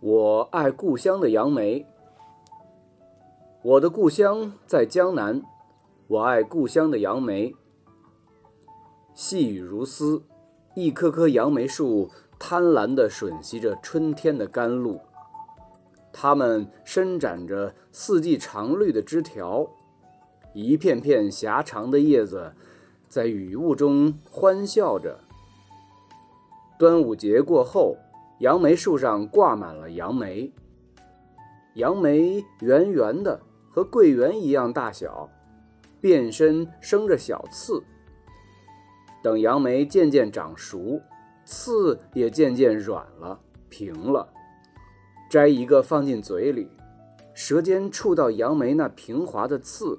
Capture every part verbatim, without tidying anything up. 我爱故乡的杨梅。我的故乡在江南，我爱故乡的杨梅。细雨如丝，一棵棵杨梅树贪婪地吮吸着春天的甘露，它们伸展着四季常绿的枝条，一片片狭长的叶子在雨雾中欢笑着。端午节过后，杨梅树上挂满了杨梅，杨梅圆圆的，和桂圆一样大小，遍身生着小刺。等杨梅渐渐长熟，刺也渐渐软了，平了。摘一个放进嘴里，舌尖触到杨梅那平滑的刺，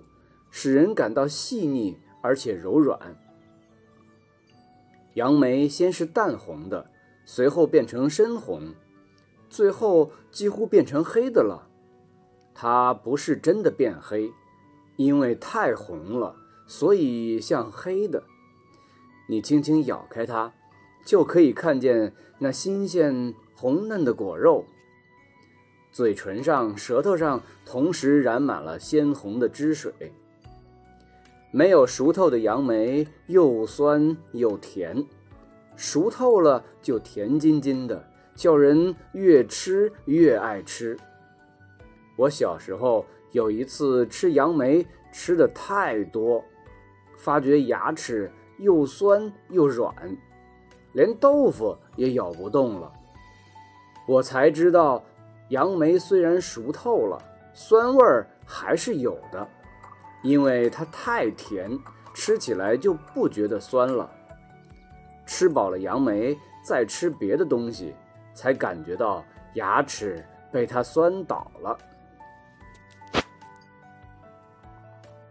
使人感到细腻而且柔软。杨梅先是淡红的，随后变成深红，最后几乎变成黑的了。它不是真的变黑，因为太红了，所以像黑的。你轻轻咬开它，就可以看见那新鲜红嫩的果肉。嘴唇上、舌头上同时染满了鲜红的汁水。没有熟透的杨梅又酸又甜，熟透了就甜津津的，叫人越吃越爱吃。我小时候有一次吃杨梅吃的太多，发觉牙齿又酸又软，连豆腐也咬不动了。我才知道杨梅虽然熟透了，酸味儿还是有的，因为它太甜，吃起来就不觉得酸了。吃饱了杨梅，再吃别的东西，才感觉到牙齿被它酸倒了。